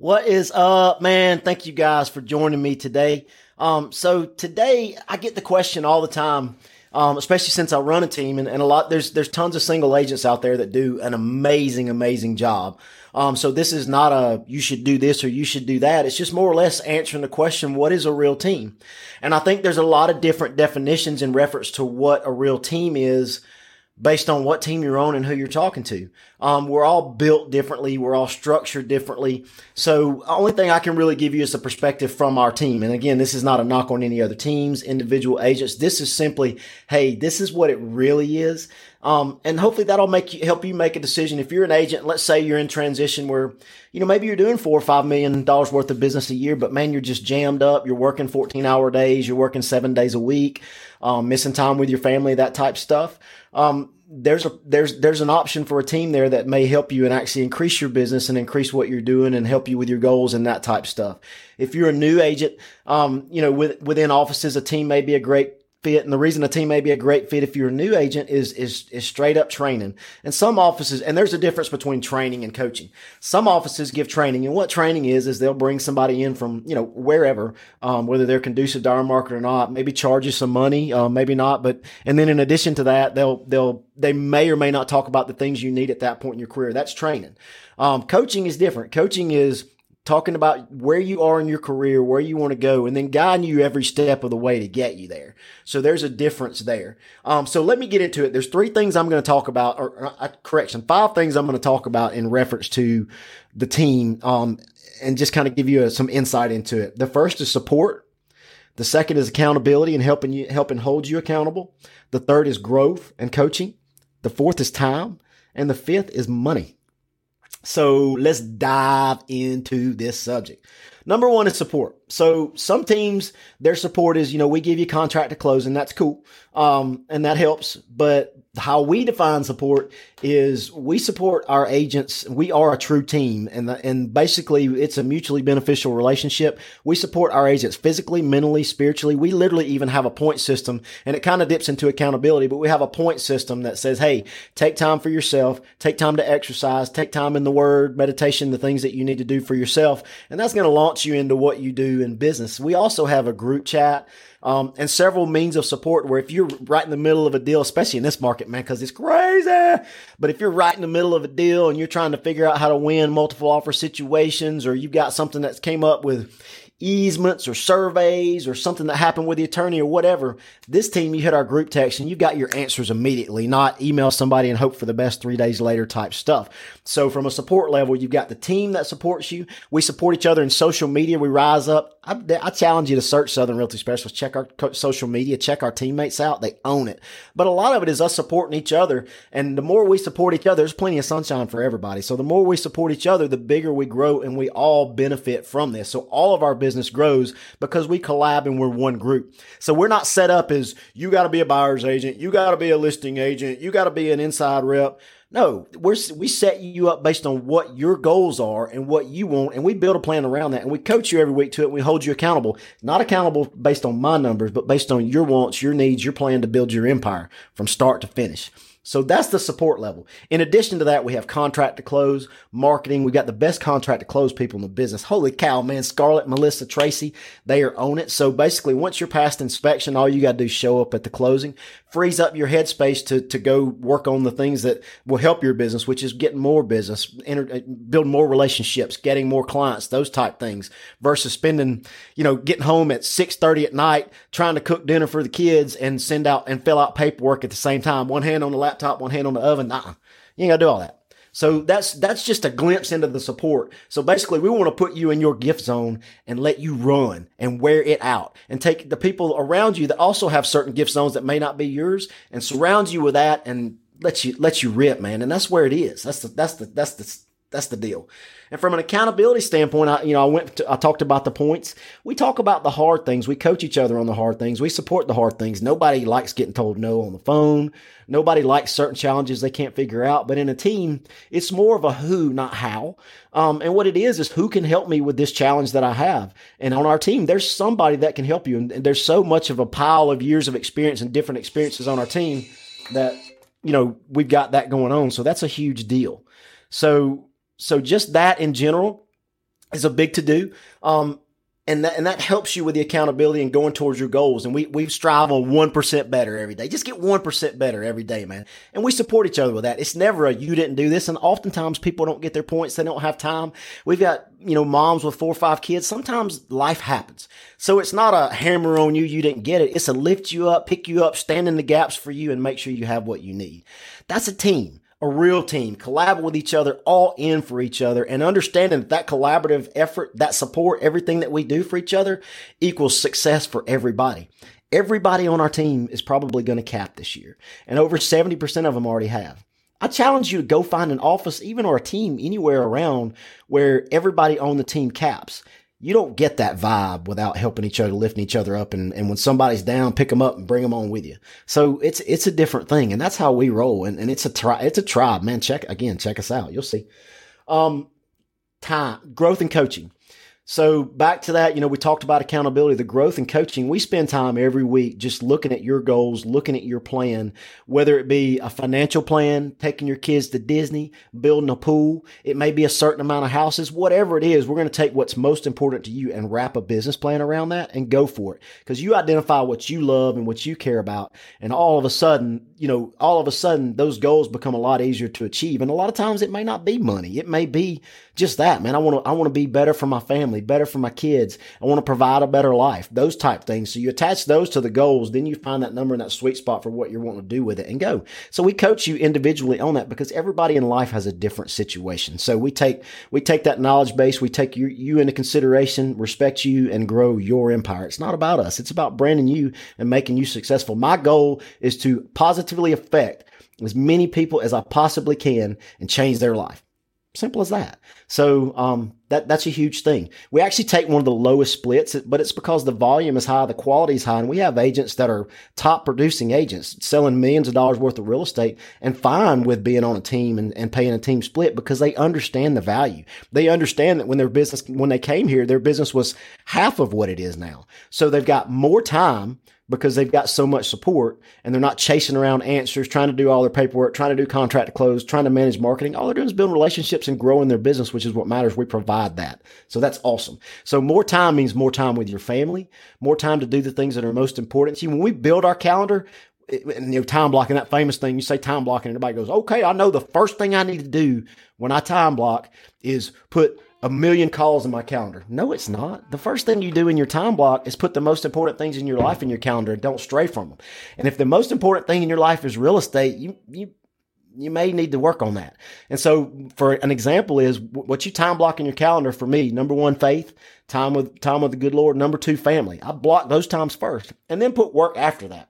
What is up, man? Thank you guys for joining me today. So today I get the question all the time, especially since I run a team and a lot, there's tons of single agents out there that do an amazing, amazing job. So this is not a, you should do this or you should do that. It's just more or less answering the question, what is a real team? And I think there's a lot of different definitions in reference to what a real team is, based on what team you're on and who you're talking to. We're all built differently. We're all structured differently. So the only thing I can really give you is a perspective from our team. And again, this is not a knock on any other teams, individual agents. This is simply, hey, this is what it really is. And hopefully that'll help you make a decision. If you're an agent, let's say you're in transition where, you know, maybe you're doing $4 or $5 million worth of business a year, but man, you're just jammed up. You're working 14-hour days. You're working 7 days a week, missing time with your family, that type stuff. There's an option for a team there that may help you and actually increase your business and increase what you're doing and help you with your goals and that type stuff. If you're a new agent, you know, within offices, a team may be a great fit. And the reason a team may be a great fit if you're a new agent is straight up training. And some offices, and there's a difference between training and coaching. Some offices give training, and what training is they'll bring somebody in from, you know, wherever, whether they're conducive to our market or not, maybe charge you some money, maybe not. But, and then in addition to that, they may or may not talk about the things you need at that point in your career. That's training. Coaching is different. Coaching is talking about where you are in your career, where you want to go, and then guiding you every step of the way to get you there. So there's a difference there. So let me get into it. There's five things I'm going to talk about in reference to the team, and just kind of give you some insight into it. The first is support. The second is accountability and helping hold you accountable. The third is growth and coaching. The fourth is time. And the fifth is money. So let's dive into this subject. Number one is support. So some teams, their support is, you know, we give you contract to close, and that's cool. And that helps. But how we define support is we support our agents. We are a true team. And basically it's a mutually beneficial relationship. We support our agents physically, mentally, spiritually. We literally even have a point system, and it kind of dips into accountability, but we have a point system that says, hey, take time for yourself, take time to exercise, take time in the word, meditation, the things that you need to do for yourself. And that's going to launch you into what you do in business. We also have a group chat, and several means of support where if you're right in the middle of a deal, especially in this market, man, because it's crazy. But if you're right in the middle of a deal and you're trying to figure out how to win multiple offer situations, or you've got something that's came up with easements or surveys or something that happened with the attorney or whatever, this team, you hit our group text and you got your answers immediately, not email somebody and hope for the best 3 days later type stuff. So from a support level, you've got the team that supports you. We support each other in social media. We rise up. I challenge you to search Southern Realty Specialists, check our social media, check our teammates out. They own it. But a lot of it is us supporting each other. And the more we support each other, there's plenty of sunshine for everybody. So the more we support each other, the bigger we grow, and we all benefit from this. So all of our business grows because we collab and we're one group. So we're not set up as you got to be a buyer's agent, you got to be a listing agent, you got to be an inside rep. No, we set you up based on what your goals are and what you want, and we build a plan around that, and we coach you every week to it, and we hold you accountable. Not accountable based on my numbers, but based on your wants, your needs, your plan to build your empire from start to finish. So that's the support level. In addition to that, we have contract to close, marketing. We've got the best contract to close people in the business. Holy cow, man. Scarlett, Melissa, Tracy, they are on it. So basically, once you're past inspection, all you got to do is show up at the closing, frees up your headspace to go work on the things that will help your business, which is getting more business, build more relationships, getting more clients, those type things, versus spending, you know, getting home at 6:30 at night, trying to cook dinner for the kids and send out and fill out paperwork at the same time. One hand on the laptop, one hand on the oven. Nah, you ain't gotta do all that. So that's just a glimpse into the support. So basically, we want to put you in your gift zone and let you run and wear it out, and take the people around you that also have certain gift zones that may not be yours and surround you with that and let you rip, man. And that's where it is. That's the deal. And from an accountability standpoint, I talked about the points. We talk about the hard things. We coach each other on the hard things. We support the hard things. Nobody likes getting told no on the phone. Nobody likes certain challenges they can't figure out. But in a team, it's more of a who, not how. And what it is who can help me with this challenge that I have. And on our team, there's somebody that can help you. And there's so much of a pile of years of experience and different experiences on our team that, you know, we've got that going on. So that's a huge deal. So just that in general, is a big to-do. And that helps you with the accountability and going towards your goals. And we strive on 1% better every day. Just get 1% better every day, man. And we support each other with that. It's never a, you didn't do this. And oftentimes people don't get their points. They don't have time. We've got, you know, moms with 4 or 5 kids. Sometimes life happens. So it's not a hammer on you. You didn't get it. It's a lift you up, pick you up, stand in the gaps for you and make sure you have what you need. That's a team. A real team, collaborate with each other, all in for each other, and understanding that collaborative effort, that support, everything that we do for each other equals success for everybody. Everybody on our team is probably going to cap this year, and over 70% of them already have. I challenge you to go find an office, even or a team anywhere around where everybody on the team caps. You don't get that vibe without helping each other, lifting each other up. And when somebody's down, pick them up and bring them on with you. So it's a different thing. And that's how we roll. And it's a tribe, man. Check us out. You'll see. Time, growth and coaching. So back to that, you know, we talked about accountability, the growth and coaching. We spend time every week just looking at your goals, looking at your plan, whether it be a financial plan, taking your kids to Disney, building a pool. It may be a certain amount of houses, whatever it is. We're going to take what's most important to you and wrap a business plan around that and go for it, because you identify what you love and what you care about. And all of a sudden those goals become a lot easier to achieve. And a lot of times it may not be money. It may be just that, man. I want to be better for my family, better for my kids. I want to provide a better life, those type things. So you attach those to the goals, then you find that number and that sweet spot for what you're wanting to do with it and go. So we coach you individually on that, because everybody in life has a different situation. So we take that knowledge base, we take you into consideration, respect you and grow your empire. It's not about us. It's about branding you and making you successful. My goal is to positively affect as many people as I possibly can and change their life. Simple as that. So, that's a huge thing. We actually take one of the lowest splits, but it's because the volume is high, the quality is high, and we have agents that are top producing agents selling millions of dollars worth of real estate and fine with being on a team and paying a team split, because they understand the value. They understand that when they came here, their business was half of what it is now. So they've got more time, because they've got so much support and they're not chasing around answers, trying to do all their paperwork, trying to do contract to close, trying to manage marketing. All they're doing is building relationships and growing their business, which is what matters. We provide that. So that's awesome. So more time means more time with your family, more time to do the things that are most important to you. When we build our calendar, and, you know, time blocking, that famous thing, you say time blocking, everybody goes, okay, I know the first thing I need to do when I time block is put 1 million calls in my calendar. No, it's not. The first thing you do in your time block is put the most important things in your life in your calendar and don't stray from them. And if the most important thing in your life is real estate, you may need to work on that. And so for an example is what you time block in your calendar for me, number one, faith, time with the good Lord, number two, family. I block those times first and then put work after that.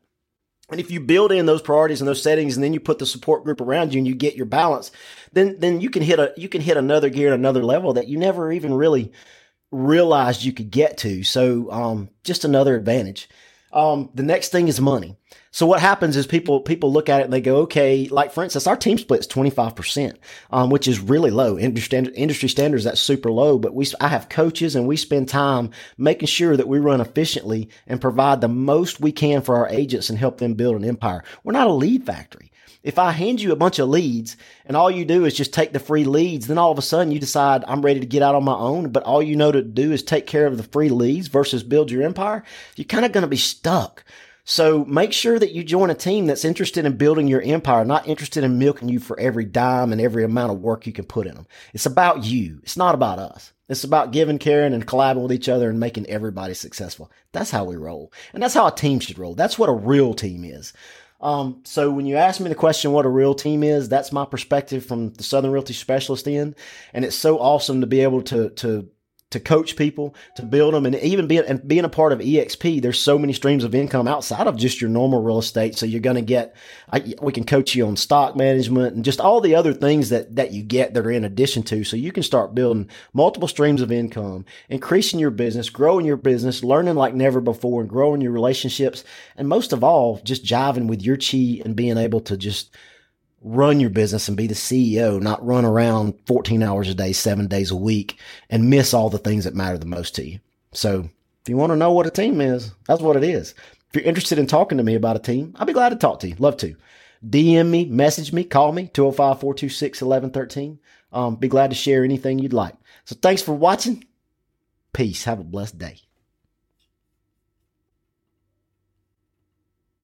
And if you build in those priorities and those settings, and then you put the support group around you and you get your balance, then you can hit another gear at another level that you never even really realized you could get to. So, just another advantage. The next thing is money. So what happens is people look at it and they go, okay, like for instance, our team split's 25%, which is really low. Industry standards, that's super low, but I have coaches and we spend time making sure that we run efficiently and provide the most we can for our agents and help them build an empire. We're not a lead factory. If I hand you a bunch of leads and all you do is just take the free leads, then all of a sudden you decide I'm ready to get out on my own, but all you know to do is take care of the free leads versus build your empire, you're kind of going to be stuck. So make sure that you join a team that's interested in building your empire, not interested in milking you for every dime and every amount of work you can put in them. It's about you. It's not about us. It's about giving, caring, and collaborating with each other and making everybody successful. That's how we roll. And that's how a team should roll. That's what a real team is. So when you ask me the question, what a real team is, that's my perspective from the Southern Realty Specialist end. And it's so awesome to be able to coach people, to build them, and even being a part of EXP. There's so many streams of income outside of just your normal real estate. So you're going to get, we can coach you on stock management and just all the other things that you get that are in addition to. So you can start building multiple streams of income, increasing your business, growing your business, learning like never before, and growing your relationships. And most of all, just jiving with your chi and being able to just run your business and be the CEO, not run around 14 hours a day, 7 days a week, and miss all the things that matter the most to you. So if you want to know what a team is, that's what it is. If you're interested in talking to me about a team, I'd be glad to talk to you. Love to. DM me, message me, call me, 205-426-1113. Be glad to share anything you'd like. So thanks for watching. Peace. Have a blessed day.